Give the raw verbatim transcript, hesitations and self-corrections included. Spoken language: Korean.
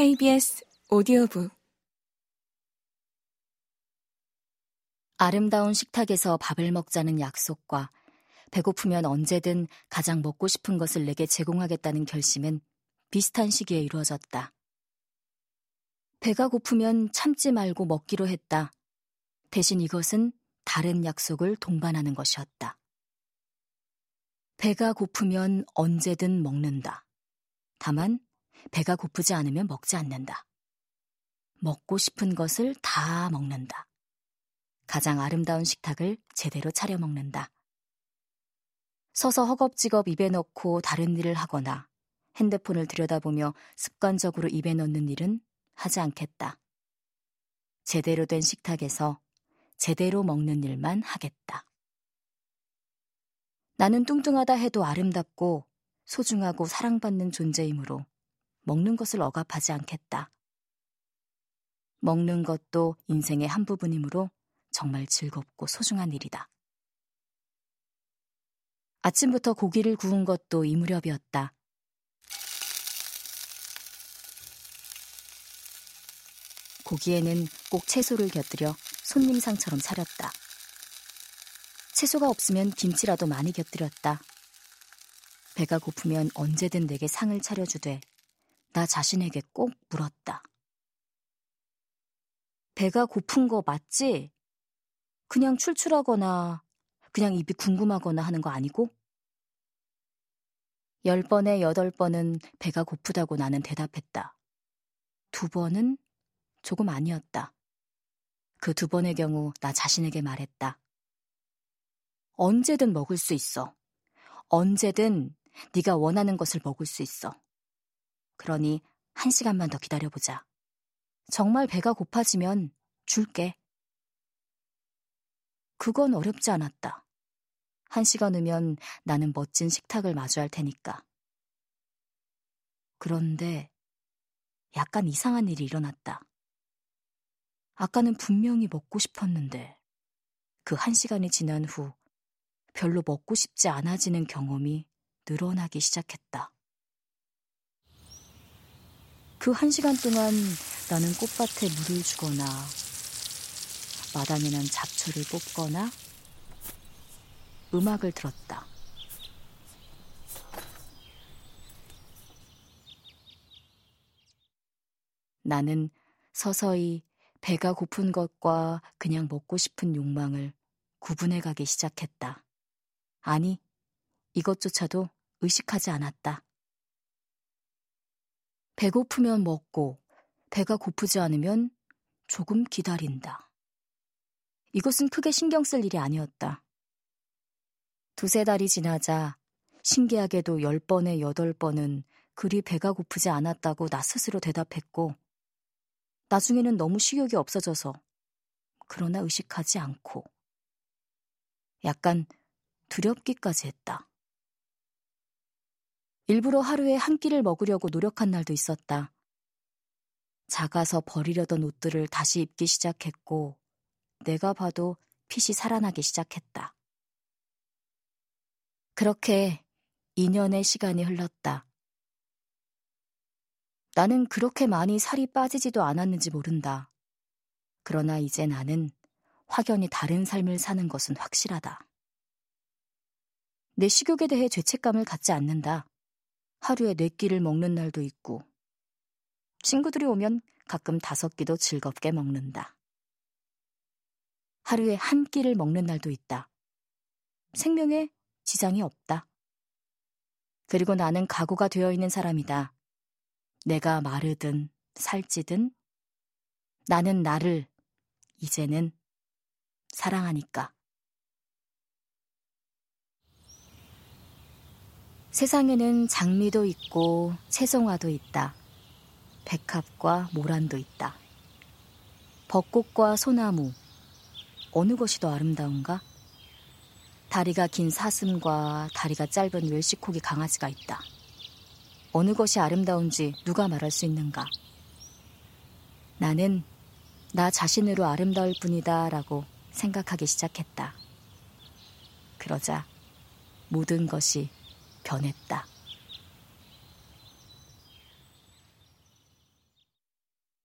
케이비에스 오디오북 아름다운 식탁에서 밥을 먹자는 약속과 배고프면 언제든 가장 먹고 싶은 것을 내게 제공하겠다는 결심은 비슷한 시기에 이루어졌다. 배가 고프면 참지 말고 먹기로 했다. 대신 이것은 다른 약속을 동반하는 것이었다. 배가 고프면 언제든 먹는다. 다만 배가 고프지 않으면 먹지 않는다. 먹고 싶은 것을 다 먹는다. 가장 아름다운 식탁을 제대로 차려 먹는다. 서서 허겁지겁 입에 넣고 다른 일을 하거나 핸드폰을 들여다보며 습관적으로 입에 넣는 일은 하지 않겠다. 제대로 된 식탁에서 제대로 먹는 일만 하겠다. 나는 뚱뚱하다 해도 아름답고 소중하고 사랑받는 존재이므로 먹는 것을 억압하지 않겠다. 먹는 것도 인생의 한 부분이므로 정말 즐겁고 소중한 일이다. 아침부터 고기를 구운 것도 이 무렵이었다. 고기에는 꼭 채소를 곁들여 손님상처럼 차렸다. 채소가 없으면 김치라도 많이 곁들였다. 배가 고프면 언제든 내게 상을 차려주되 나 자신에게 꼭 물었다. 배가 고픈 거 맞지? 그냥 출출하거나 그냥 입이 궁금하거나 하는 거 아니고? 열 번에 여덟 번은 배가 고프다고 나는 대답했다. 두 번은 조금 아니었다. 그 두 번의 경우 나 자신에게 말했다. 언제든 먹을 수 있어. 언제든 네가 원하는 것을 먹을 수 있어. 그러니 한 시간만 더 기다려보자. 정말 배가 고파지면 줄게. 그건 어렵지 않았다. 한 시간 후면 나는 멋진 식탁을 마주할 테니까. 그런데 약간 이상한 일이 일어났다. 아까는 분명히 먹고 싶었는데 그 한 시간이 지난 후 별로 먹고 싶지 않아지는 경험이 늘어나기 시작했다. 그 한 시간 동안 나는 꽃밭에 물을 주거나 마당에 난 잡초를 뽑거나 음악을 들었다. 나는 서서히 배가 고픈 것과 그냥 먹고 싶은 욕망을 구분해 가기 시작했다. 아니, 이것조차도 의식하지 않았다. 배고프면 먹고, 배가 고프지 않으면 조금 기다린다. 이것은 크게 신경 쓸 일이 아니었다. 두세 달이 지나자 신기하게도 열 번에 여덟 번은 그리 배가 고프지 않았다고 나 스스로 대답했고, 나중에는 너무 식욕이 없어져서, 그러나 의식하지 않고, 약간 두렵기까지 했다. 일부러 하루에 한 끼를 먹으려고 노력한 날도 있었다. 작아서 버리려던 옷들을 다시 입기 시작했고 내가 봐도 핏이 살아나기 시작했다. 그렇게 이 년의 시간이 흘렀다. 나는 그렇게 많이 살이 빠지지도 않았는지 모른다. 그러나 이제 나는 확연히 다른 삶을 사는 것은 확실하다. 내 식욕에 대해 죄책감을 갖지 않는다. 하루에 네 끼를 먹는 날도 있고 친구들이 오면 가끔 다섯 끼도 즐겁게 먹는다. 하루에 한 끼를 먹는 날도 있다. 생명에 지장이 없다. 그리고 나는 각오가 되어 있는 사람이다. 내가 마르든 살찌든 나는 나를 이제는 사랑하니까. 세상에는 장미도 있고 채송화도 있다. 백합과 모란도 있다. 벚꽃과 소나무, 어느 것이 더 아름다운가? 다리가 긴 사슴과 다리가 짧은 웰시코기 강아지가 있다. 어느 것이 아름다운지 누가 말할 수 있는가? 나는 나 자신으로 아름다울 뿐이다 라고 생각하기 시작했다. 그러자 모든 것이 변했다.